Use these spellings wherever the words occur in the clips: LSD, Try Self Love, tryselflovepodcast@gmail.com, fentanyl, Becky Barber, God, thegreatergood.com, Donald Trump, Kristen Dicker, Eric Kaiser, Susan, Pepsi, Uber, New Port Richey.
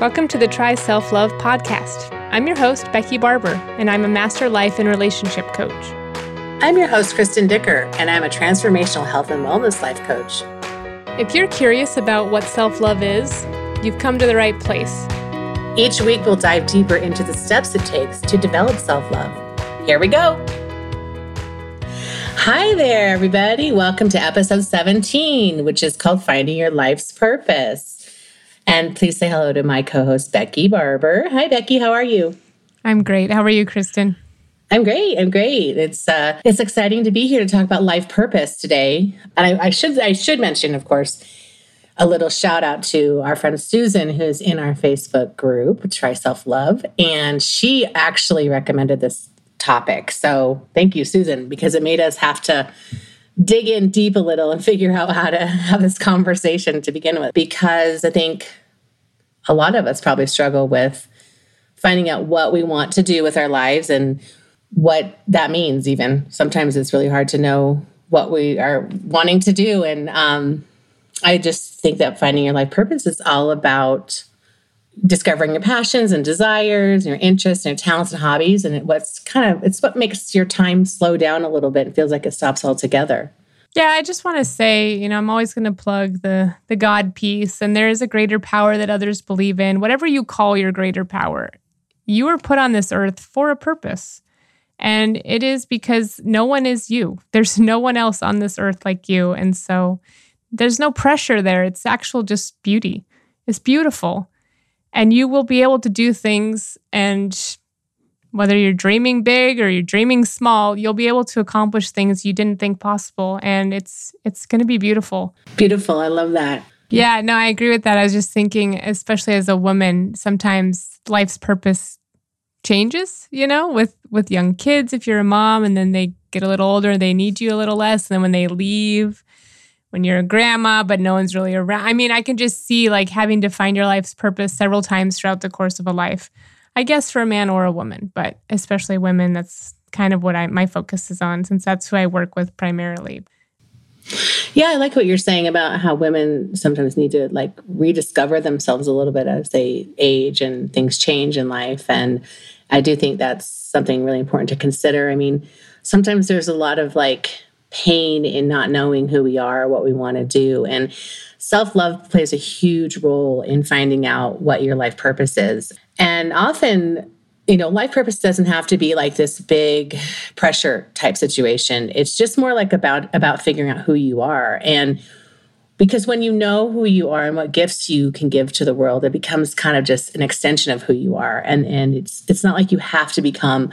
Welcome to the Try Self Love podcast. I'm your host, Becky Barber, and I'm a master life and relationship coach. I'm your host, Kristen Dicker, and I'm a transformational health and wellness life coach. If you're curious about what self-love is, you've come to the right place. Each week, we'll dive deeper into the steps it takes to develop self-love. Here we go. Hi there, everybody. Welcome to episode 17, which is called Finding Your Life's Purpose. And please say hello to my co-host, Becky Barber. Hi, Becky. How are you? I'm great. How are you, Kristen? I'm great. It's exciting to be here to talk about life purpose today. And I should mention, of course, a little shout out to our friend Susan, who's in our Facebook group, Try Self Love. And she actually recommended this topic. So thank you, Susan, because it made us have to dig in deep a little and figure out how to have this conversation to begin with. Because I think a lot of us probably struggle with finding out what we want to do with our lives and what that means. Even sometimes it's really hard to know what we are wanting to do. And I just think that finding your life purpose is all about discovering your passions and desires, your interests and your talents and hobbies. And it's what makes your time slow down a little bit. It feels like it stops altogether. Yeah, I just want to say, I'm always going to plug the God piece. And there is a greater power that others believe in. Whatever you call your greater power, you were put on this earth for a purpose. And it is because no one is you. There's no one else on this earth like you. And so there's no pressure there. It's actual just beauty. It's beautiful. And you will be able to do things. And whether you're dreaming big or you're dreaming small, you'll be able to accomplish things you didn't think possible. And it's going to be beautiful. Beautiful. I love that. Yeah, no, I agree with that. I was just thinking, especially as a woman, sometimes life's purpose changes, with young kids, if you're a mom, and then they get a little older, they need you a little less. And then when they leave, when you're a grandma, but no one's really around. I mean, I can just see having to find your life's purpose several times throughout the course of a life, I guess for a man or a woman, but especially women, that's kind of what my focus is on, since that's who I work with primarily. Yeah, I like what you're saying about how women sometimes need to rediscover themselves a little bit as they age and things change in life. And I do think that's something really important to consider. I mean, sometimes there's a lot of pain in not knowing who we are, or what we want to do. And self-love plays a huge role in finding out what your life purpose is. And often, life purpose doesn't have to be this big pressure type situation. It's just more about figuring out who you are. And because when you know who you are and what gifts you can give to the world, it becomes kind of just an extension of who you are. And it's not you have to become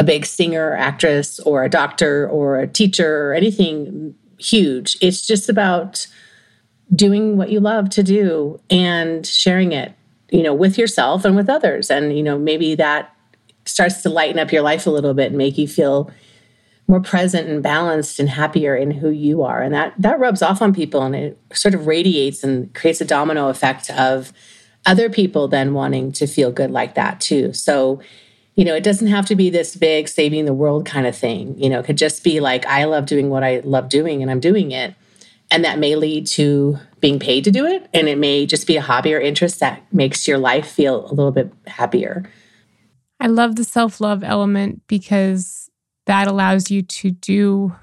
a big singer or actress or a doctor or a teacher or anything huge. It's just about doing what you love to do and sharing it, with yourself and with others. And, maybe that starts to lighten up your life a little bit and make you feel more present and balanced and happier in who you are. And that rubs off on people, and it sort of radiates and creates a domino effect of other people then wanting to feel good like that too. So, it doesn't have to be this big saving the world kind of thing. It could just be I love doing what I love doing and I'm doing it. And that may lead to being paid to do it. And it may just be a hobby or interest that makes your life feel a little bit happier. I love the self-love element because that allows you to do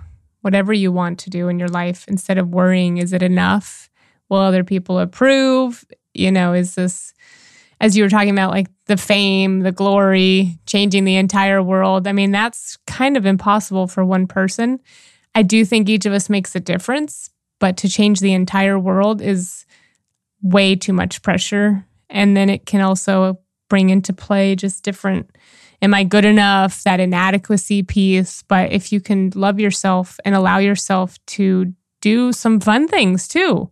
whatever you want to do in your life instead of worrying, is it enough? Will other people approve? Is this... As you were talking about, the fame, the glory, changing the entire world. I mean, that's kind of impossible for one person. I do think each of us makes a difference, but to change the entire world is way too much pressure. And then it can also bring into play just different, am I good enough, that inadequacy piece. But if you can love yourself and allow yourself to do some fun things too,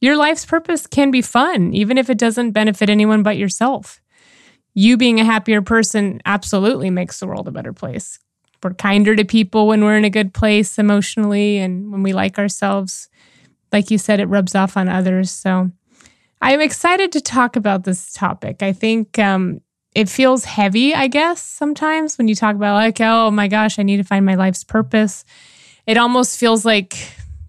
your life's purpose can be fun, even if it doesn't benefit anyone but yourself. You being a happier person absolutely makes the world a better place. We're kinder to people when we're in a good place emotionally, and when we like ourselves, like you said, it rubs off on others. So I'm excited to talk about this topic. I think it feels heavy, I guess, sometimes when you talk about oh my gosh, I need to find my life's purpose. It almost feels like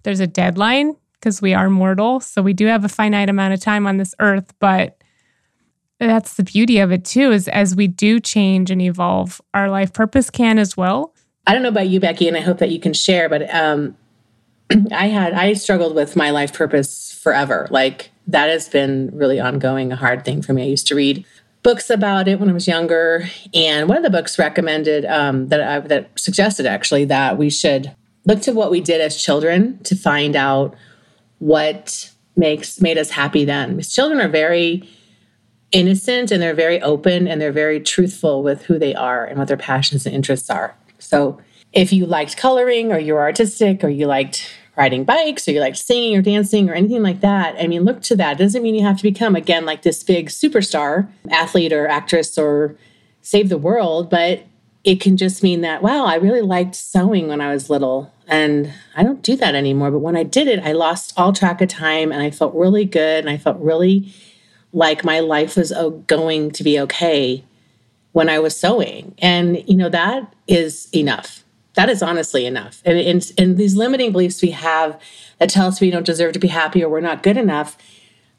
there's a deadline, because we are mortal. So we do have a finite amount of time on this earth, but that's the beauty of it too, is as we do change and evolve, our life purpose can as well. I don't know about you, Becky, and I hope that you can share, but I struggled with my life purpose forever. Like that has been really ongoing, a hard thing for me. I used to read books about it when I was younger. And one of the books recommended, that suggested actually that we should look to what we did as children to find out what made us happy then. Because children are very innocent and they're very open and they're very truthful with who they are and what their passions and interests are. So if you liked coloring or you were artistic or you liked riding bikes or you liked singing or dancing or anything like that, I mean, look to that. It doesn't mean you have to become, again, like this big superstar athlete or actress or save the world, but it can just mean that, wow, I really liked sewing when I was little and I don't do that anymore. But when I did it, I lost all track of time and I felt really good and I felt really like my life was going to be okay when I was sewing. And, you know, that is enough. That is honestly enough. And these limiting beliefs we have that tell us we don't deserve to be happy or we're not good enough,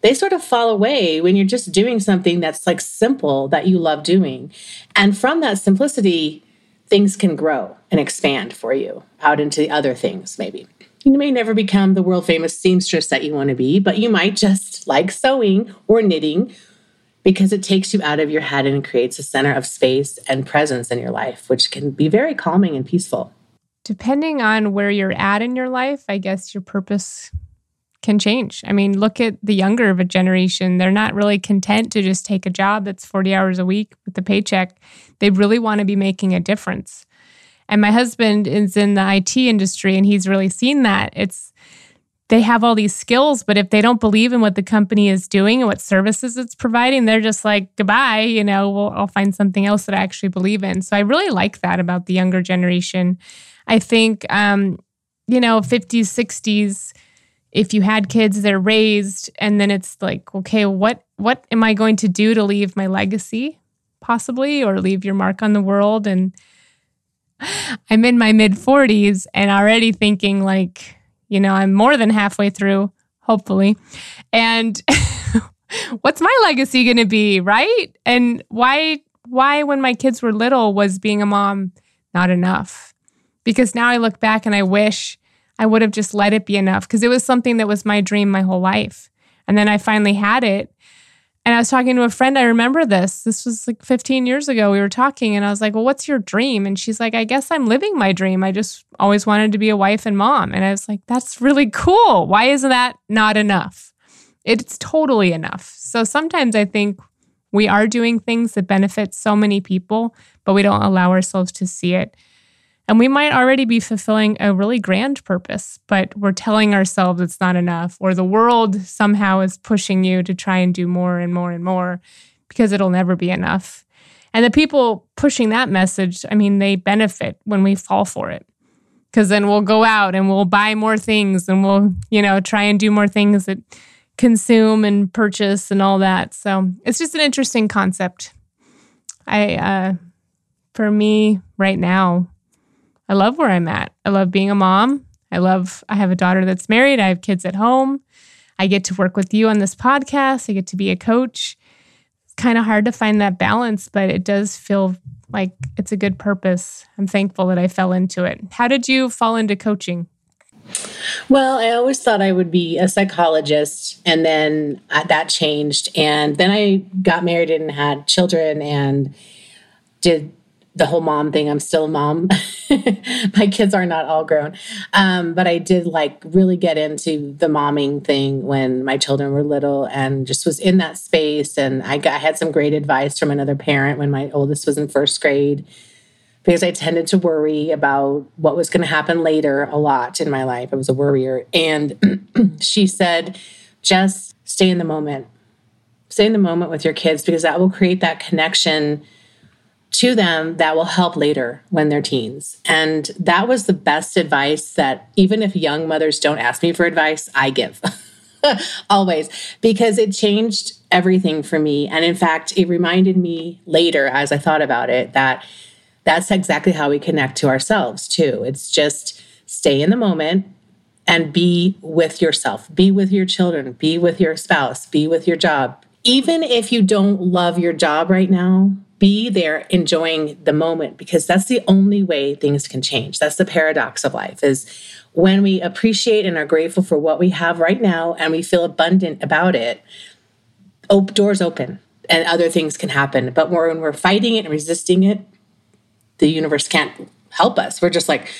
they sort of fall away when you're just doing something that's like simple that you love doing. And from that simplicity, things can grow and expand for you out into other things maybe. You may never become the world famous seamstress that you want to be, but you might just like sewing or knitting because it takes you out of your head and creates a center of space and presence in your life, which can be very calming and peaceful. Depending on where you're at in your life, I guess your purpose can change. I mean, look at the younger of a generation. They're not really content to just take a job that's 40 hours a week with a paycheck. They really want to be making a difference. And my husband is in the IT industry, and he's really seen that. They have all these skills, but if they don't believe in what the company is doing and what services it's providing, they're just like, goodbye, you know, I'll find something else that I actually believe in. So I really like that about the younger generation. I think, 50s, 60s, if you had kids, they're raised. And then it's like, okay, what am I going to do to leave my legacy possibly, or leave your mark on the world? And I'm in my mid 40s and already thinking like, you know, I'm more than halfway through, hopefully. And what's my legacy going to be, right? And why when my kids were little was being a mom not enough? Because now I look back and I wish I would have just let it be enough, because it was something that was my dream my whole life. And then I finally had it. And I was talking to a friend, I remember this. This was like 15 years ago. We were talking and I was like, well, what's your dream? And she's like, I guess I'm living my dream. I just always wanted to be a wife and mom. And I was like, that's really cool. Why isn't that not enough? It's totally enough. So sometimes I think we are doing things that benefit so many people, but we don't allow ourselves to see it. And we might already be fulfilling a really grand purpose, but we're telling ourselves it's not enough, or the world somehow is pushing you to try and do more and more and more because it'll never be enough. And the people pushing that message, I mean, they benefit when we fall for it, because then we'll go out and we'll buy more things and we'll, try and do more things that consume and purchase and all that. So it's just an interesting concept. For me right now, I love where I'm at. I love being a mom. I have a daughter that's married. I have kids at home. I get to work with you on this podcast. I get to be a coach. It's kind of hard to find that balance, but it does feel like it's a good purpose. I'm thankful that I fell into it. How did you fall into coaching? Well, I always thought I would be a psychologist, and then that changed. And then I got married and had children and did the whole mom thing. I'm still a mom. My kids are not all grown. But I did like really get into the momming thing when my children were little and just was in that space. And I had some great advice from another parent when my oldest was in first grade, because I tended to worry about what was going to happen later a lot in my life. I was a worrier. And she said, just stay in the moment. Stay in the moment with your kids, because that will create that connection to them that will help later when they're teens. And that was the best advice that, even if young mothers don't ask me for advice, I give always, because it changed everything for me. And in fact, it reminded me later as I thought about it, that that's exactly how we connect to ourselves too. It's just stay in the moment and be with yourself, be with your children, be with your spouse, be with your job, even if you don't love your job right now, be there enjoying the moment, because that's the only way things can change. That's the paradox of life, is when we appreciate and are grateful for what we have right now and we feel abundant about it, doors open and other things can happen. But when we're fighting it and resisting it, the universe can't help us. We're just like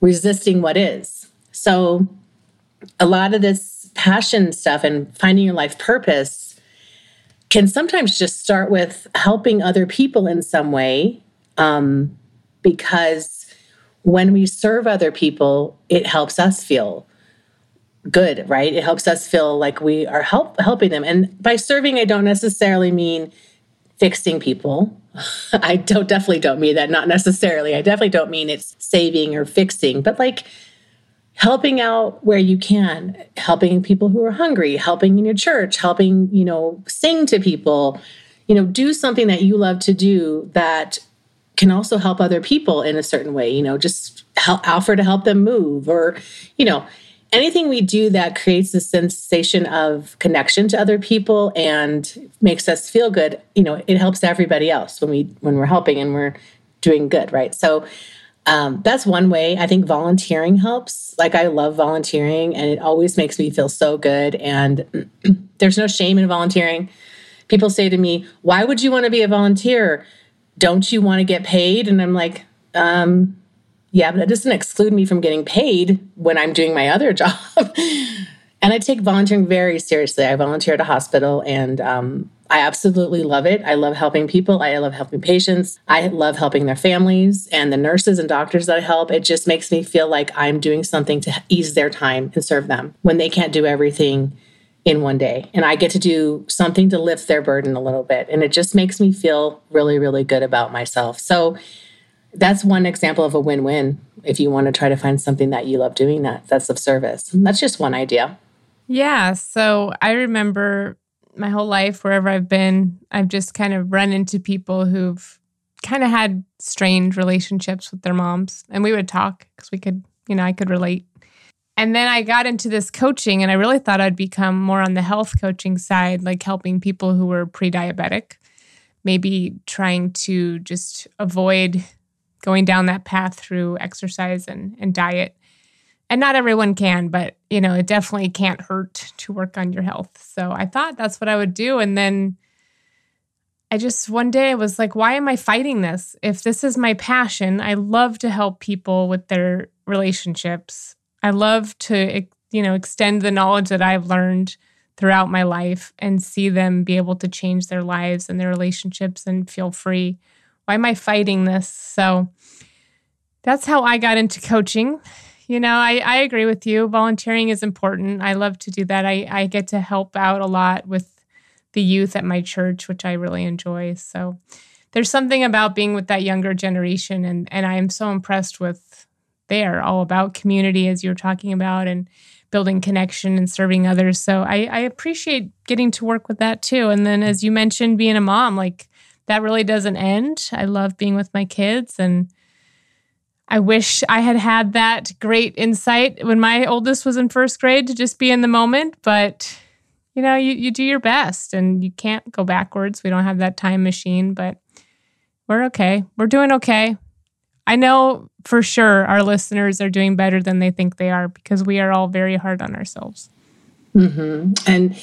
resisting what is. So a lot of this passion stuff and finding your life purpose can sometimes just start with helping other people in some way, because when we serve other people, it helps us feel good, right? It helps us feel like we are helping them. And by serving, I don't necessarily mean fixing people. I definitely don't mean it's saving or fixing, but like helping out where you can, helping people who are hungry, helping in your church, helping, sing to people, do something that you love to do that can also help other people in a certain way, just offer to help them move, or, anything we do that creates a sensation of connection to other people and makes us feel good. It helps everybody else when we're helping and we're doing good, right? So that's one way. I think volunteering helps. Like, I love volunteering and it always makes me feel so good. And there's no shame in volunteering. People say to me, why would you want to be a volunteer? Don't you want to get paid? And I'm like, yeah, but that doesn't exclude me from getting paid when I'm doing my other job. And I take volunteering very seriously. I volunteer at a hospital and, I absolutely love it. I love helping people. I love helping patients. I love helping their families and the nurses and doctors that I help. It just makes me feel like I'm doing something to ease their time and serve them when they can't do everything in one day. And I get to do something to lift their burden a little bit. And it just makes me feel really, really good about myself. So that's one example of a win-win. If you want to try to find something that you love doing that's of service. And that's just one idea. Yeah. So I remember my whole life, wherever I've been, I've just kind of run into people who've kind of had strained relationships with their moms. And we would talk because we could, I could relate. And then I got into this coaching and I really thought I'd become more on the health coaching side, like helping people who were pre-diabetic, maybe trying to just avoid going down that path through exercise and diet. And not everyone can, but, it definitely can't hurt to work on your health. So I thought that's what I would do. And then I just, one day I was like, why am I fighting this? If this is my passion, I love to help people with their relationships. I love to, extend the knowledge that I've learned throughout my life and see them be able to change their lives and their relationships and feel free. Why am I fighting this? So that's how I got into coaching. I agree with you. Volunteering is important. I love to do that. I get to help out a lot with the youth at my church, which I really enjoy. So there's something about being with that younger generation. And I am so impressed with, they are all about community, as you were talking about, and building connection and serving others. So I appreciate getting to work with that too. And then, as you mentioned, being a mom, like, that really doesn't end. I love being with my kids, and I wish I had had that great insight when my oldest was in first grade to just be in the moment. But, you do your best and you can't go backwards. We don't have that time machine, but we're okay. We're doing okay. I know for sure our listeners are doing better than they think they are, because we are all very hard on ourselves. Mm-hmm. And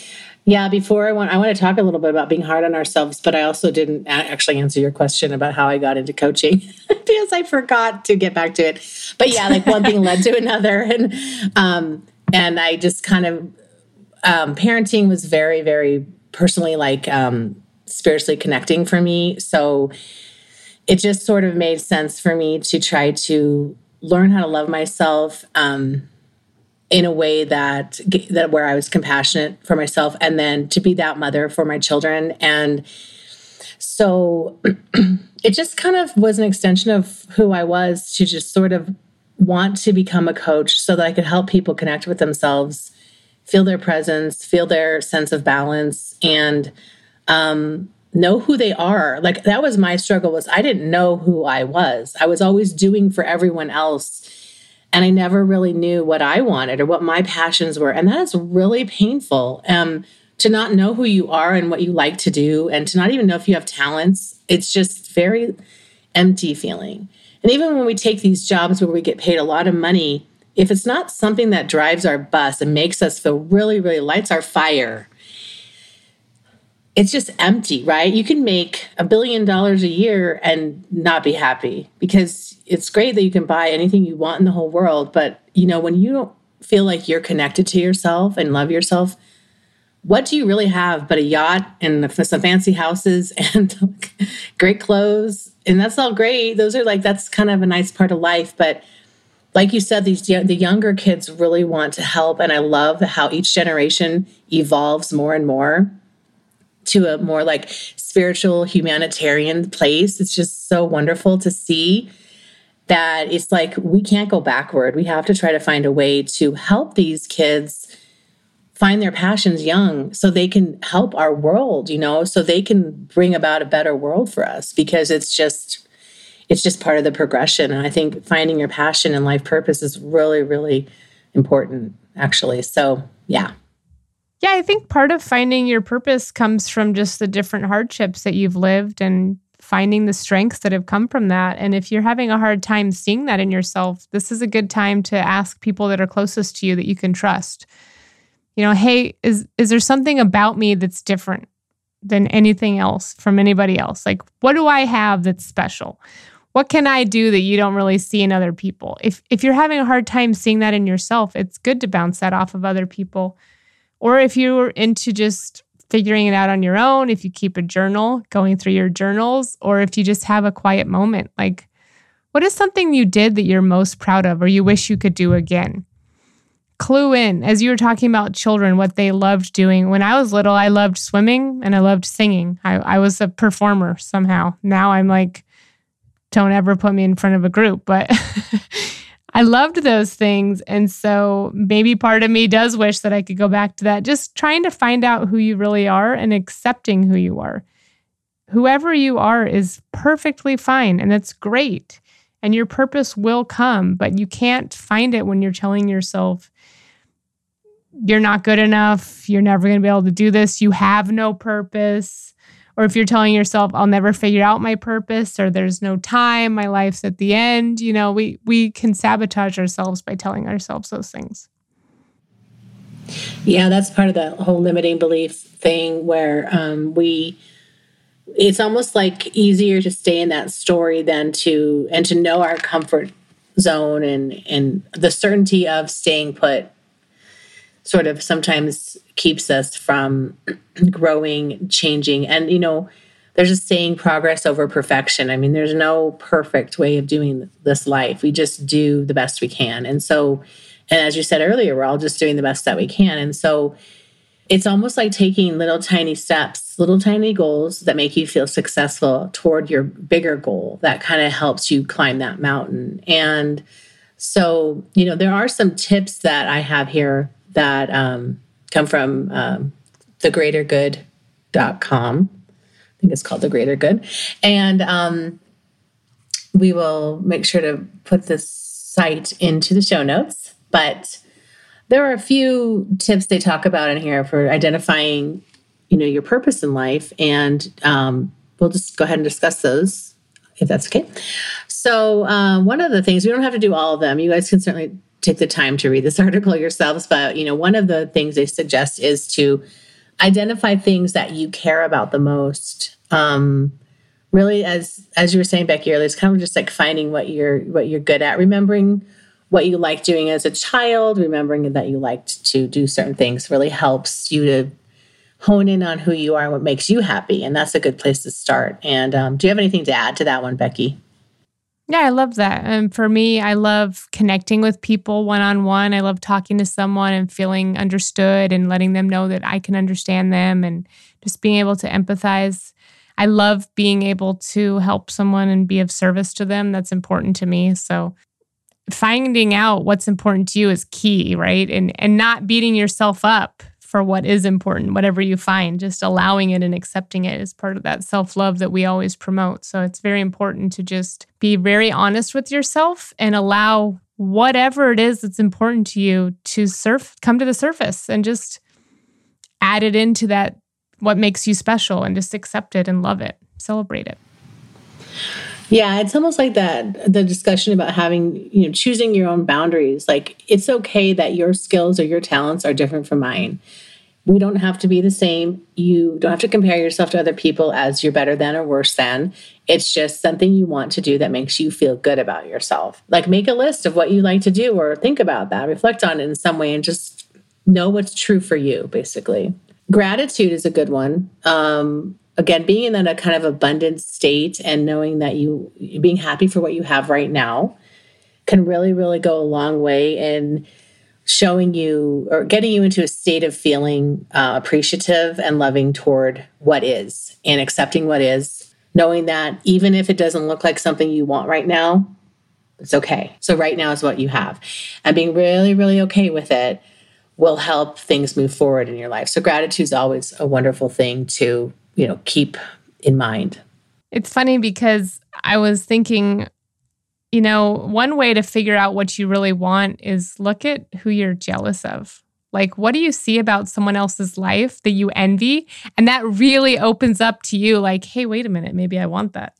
yeah, before I want to talk a little bit about being hard on ourselves, but I also didn't actually answer your question about how I got into coaching because I forgot to get back to it. But yeah, like, one thing led to another. And I just kind of, parenting was very, very personally, like, spiritually connecting for me. So it just sort of made sense for me to try to learn how to love myself, in a way that where I was compassionate for myself, and then to be that mother for my children. And so it just kind of was an extension of who I was, to just sort of want to become a coach so that I could help people connect with themselves, feel their presence, feel their sense of balance, and know who they are. Like, that was my struggle, was I didn't know who I was. I was always doing for everyone else, and I never really knew what I wanted or what my passions were. And that is really painful. to not know who you are and what you like to do and to not even know if you have talents. It's just very empty feeling. And even when we take these jobs where we get paid a lot of money, if it's not something that drives our bus and makes us feel really, really lights our fire, it's just empty, right? You can make $1 billion a year and not be happy, because it's great that you can buy anything you want in the whole world. But, you know, when you don't feel like you're connected to yourself and love yourself, what do you really have but a yacht and some fancy houses and great clothes? And that's all great. Those are like, that's kind of a nice part of life. But like you said, the younger kids really want to help. And I love how each generation evolves more and more to a more like spiritual humanitarian place. It's just so wonderful to see that it's like, we can't go backward. We have to try to find a way to help these kids find their passions young so they can help our world, you know, so they can bring about a better world for us, because it's just part of the progression. And I think finding your passion and life purpose is really, really important, actually. So, yeah. Yeah, I think part of finding your purpose comes from just the different hardships that you've lived and finding the strengths that have come from that. And if you're having a hard time seeing that in yourself, this is a good time to ask people that are closest to you that you can trust. You know, hey, is there something about me that's different than anything else from anybody else? Like, what do I have that's special? What can I do that you don't really see in other people? If you're having a hard time seeing that in yourself, it's good to bounce that off of other people. Or if you're into just figuring it out on your own, if you keep a journal, going through your journals, or if you just have a quiet moment, like, what is something you did that you're most proud of or you wish you could do again? Clue in. As you were talking about children, what they loved doing. When I was little, I loved swimming and I loved singing. I was a performer somehow. Now I'm like, don't ever put me in front of a group, but I loved those things. And so maybe part of me does wish that I could go back to that. Just trying to find out who you really are and accepting who you are. Whoever you are is perfectly fine, and that's great. And your purpose will come, but you can't find it when you're telling yourself, you're not good enough, you're never going to be able to do this, you have no purpose. Or if you're telling yourself, I'll never figure out my purpose, or there's no time, my life's at the end. You know, we can sabotage ourselves by telling ourselves those things. Yeah, that's part of the whole limiting belief thing where it's almost like easier to stay in that story than to know our comfort zone and the certainty of staying put sort of sometimes keeps us from growing, changing. And, you know, there's a saying, progress over perfection. I mean, there's no perfect way of doing this life. We just do the best we can. And so, and as you said earlier, we're all just doing the best that we can. And so it's almost like taking little tiny steps, little tiny goals that make you feel successful toward your bigger goal that kind of helps you climb that mountain. And so, you know, there are some tips that I have here that come from thegreatergood.com. I think it's called The Greater Good. And we will make sure to put this site into the show notes. But there are a few tips they talk about in here for identifying, you know, your purpose in life. And we'll just go ahead and discuss those, if that's okay. So one of the things, we don't have to do all of them. You guys can certainly take the time to read this article yourselves, but you know, one of the things they suggest is to identify things that you care about the most. Really, as you were saying, Becky, earlier, it's kind of just like finding what you're good at, remembering what you liked doing as a child, remembering that you liked to do certain things really helps you to hone in on who you are and what makes you happy. And that's a good place to start. And do you have anything to add to that one, Becky? Yeah, I love that. And for me, I love connecting with people one-on-one. I love talking to someone and feeling understood and letting them know that I can understand them and just being able to empathize. I love being able to help someone and be of service to them. That's important to me. So finding out what's important to you is key, right? And not beating yourself up for what is important, whatever you find, just allowing it and accepting it is part of that self-love that we always promote. So it's very important to just be very honest with yourself and allow whatever it is that's important to you to come to the surface and just added into that what makes you special and just accept it and love it, celebrate it. Yeah, it's almost like that, the discussion about having, you know, choosing your own boundaries. Like, it's okay that your skills or your talents are different from mine. We don't have to be the same. You don't have to compare yourself to other people as you're better than or worse than. It's just something you want to do that makes you feel good about yourself. Like, make a list of what you like to do or think about that, reflect on it in some way, and just know what's true for you, basically. Gratitude is a good one. Again, being in that kind of abundant state and knowing that you being happy for what you have right now can really, really go a long way in showing you or getting you into a state of feeling appreciative and loving toward what is and accepting what is, knowing that even if it doesn't look like something you want right now, it's okay. So right now is what you have. And being really, really okay with it will help things move forward in your life. So gratitude is always a wonderful thing to, you know, keep in mind. It's funny because I was thinking, you know, one way to figure out what you really want is look at who you're jealous of. Like, what do you see about someone else's life that you envy? And that really opens up to you like, hey, wait a minute, maybe I want that.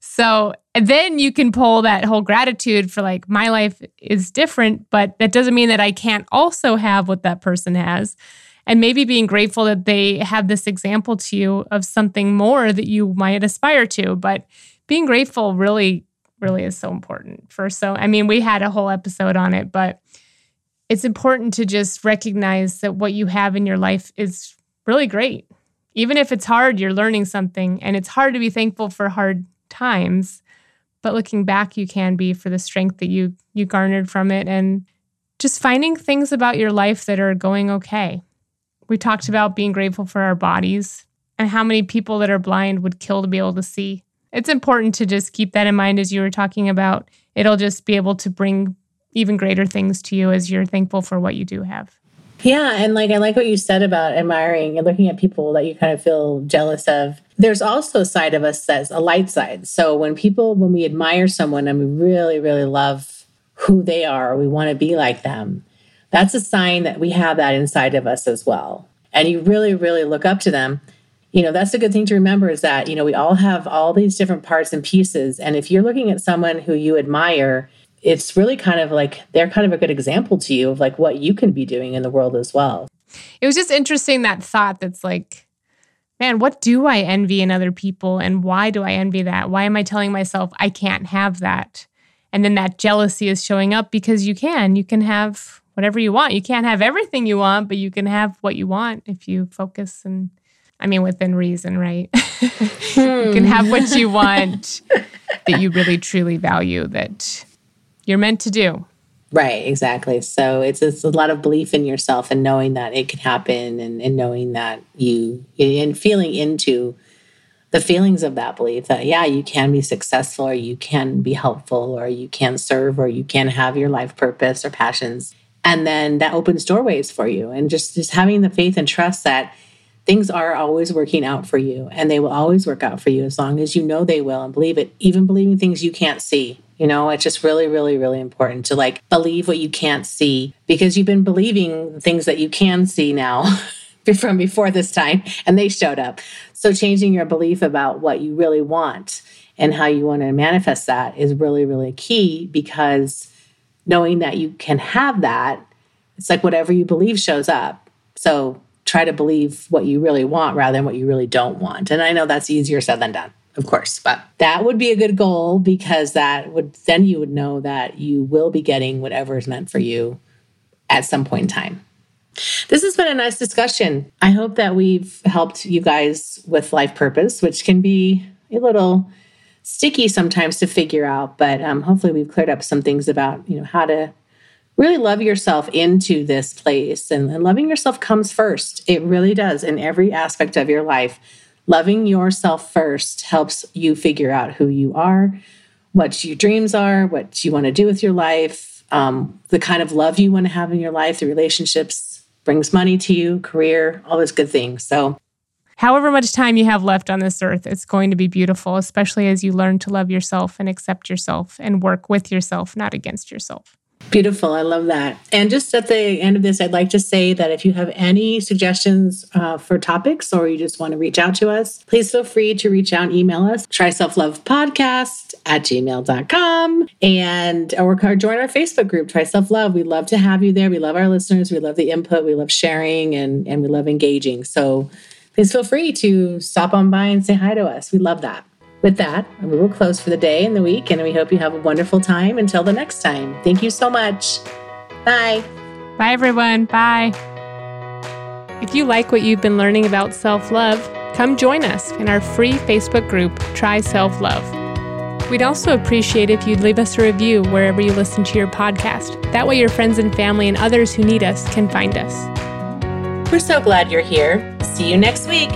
So then you can pull that whole gratitude for like, my life is different, but that doesn't mean that I can't also have what that person has. And maybe being grateful that they have this example to you of something more that you might aspire to. But being grateful really, really is so important. We had a whole episode on it, but it's important to just recognize that what you have in your life is really great. Even if it's hard, you're learning something, and it's hard to be thankful for hard times, but looking back, you can be for the strength that you garnered from it, and just finding things about your life that are going okay. We talked about being grateful for our bodies and how many people that are blind would kill to be able to see. It's important to just keep that in mind as you were talking about. It'll just be able to bring even greater things to you as you're thankful for what you do have. Yeah, and like I like what you said about admiring and looking at people that you kind of feel jealous of. There's also a side of us that's a light side. So when we admire someone and we really, really love who they are, we want to be like them, that's a sign that we have that inside of us as well. And you really, really look up to them. You know, that's a good thing to remember is that, you know, we all have all these different parts and pieces. And if you're looking at someone who you admire, it's really kind of like they're kind of a good example to you of like what you can be doing in the world as well. It was just interesting, that thought that's like, man, what do I envy in other people? And why do I envy that? Why am I telling myself I can't have that? And then that jealousy is showing up because you can have whatever you want. You can't have everything you want, but you can have what you want if you focus and within reason, right? You can have what you want that you really, truly value that you're meant to do. Right, exactly. So it's a lot of belief in yourself and knowing that it can happen and knowing that you, and feeling into the feelings of that belief that, yeah, you can be successful or you can be helpful or you can serve or you can have your life purpose or passions. And then that opens doorways for you. And just having the faith and trust that things are always working out for you, and they will always work out for you as long as you know they will and believe it, even believing things you can't see. You know, it's just really, really, really important to like believe what you can't see, because you've been believing things that you can see now from before this time, and they showed up. So changing your belief about what you really want and how you want to manifest that is really, really key, because knowing that you can have that, it's like whatever you believe shows up. So try to believe what you really want rather than what you really don't want. And I know that's easier said than done, of course, but that would be a good goal, because then you would know that you will be getting whatever is meant for you at some point in time. This has been a nice discussion. I hope that we've helped you guys with life purpose, which can be a little sticky sometimes to figure out, but hopefully we've cleared up some things about, you know, how to really love yourself into this place. And loving yourself comes first. It really does in every aspect of your life. Loving yourself first helps you figure out who you are, what your dreams are, what you want to do with your life, the kind of love you want to have in your life, the relationships, brings money to you, career, all those good things. So however much time you have left on this earth, it's going to be beautiful, especially as you learn to love yourself and accept yourself and work with yourself, not against yourself. Beautiful. I love that. And just at the end of this, I'd like to say that if you have any suggestions for topics or you just want to reach out to us, please feel free to reach out and email us, tryselflovepodcast@gmail.com, and or join our Facebook group, Try Self Love. We love to have you there. We love our listeners. We love the input. We love sharing and we love engaging. So please feel free to stop on by and say hi to us. We love that. With that, we will close for the day and the week, and we hope you have a wonderful time until the next time. Thank you so much. Bye. Bye, everyone. Bye. If you like what you've been learning about self-love, come join us in our free Facebook group, Try Self Love. We'd also appreciate if you'd leave us a review wherever you listen to your podcast. That way your friends and family and others who need us can find us. We're so glad you're here. See you next week.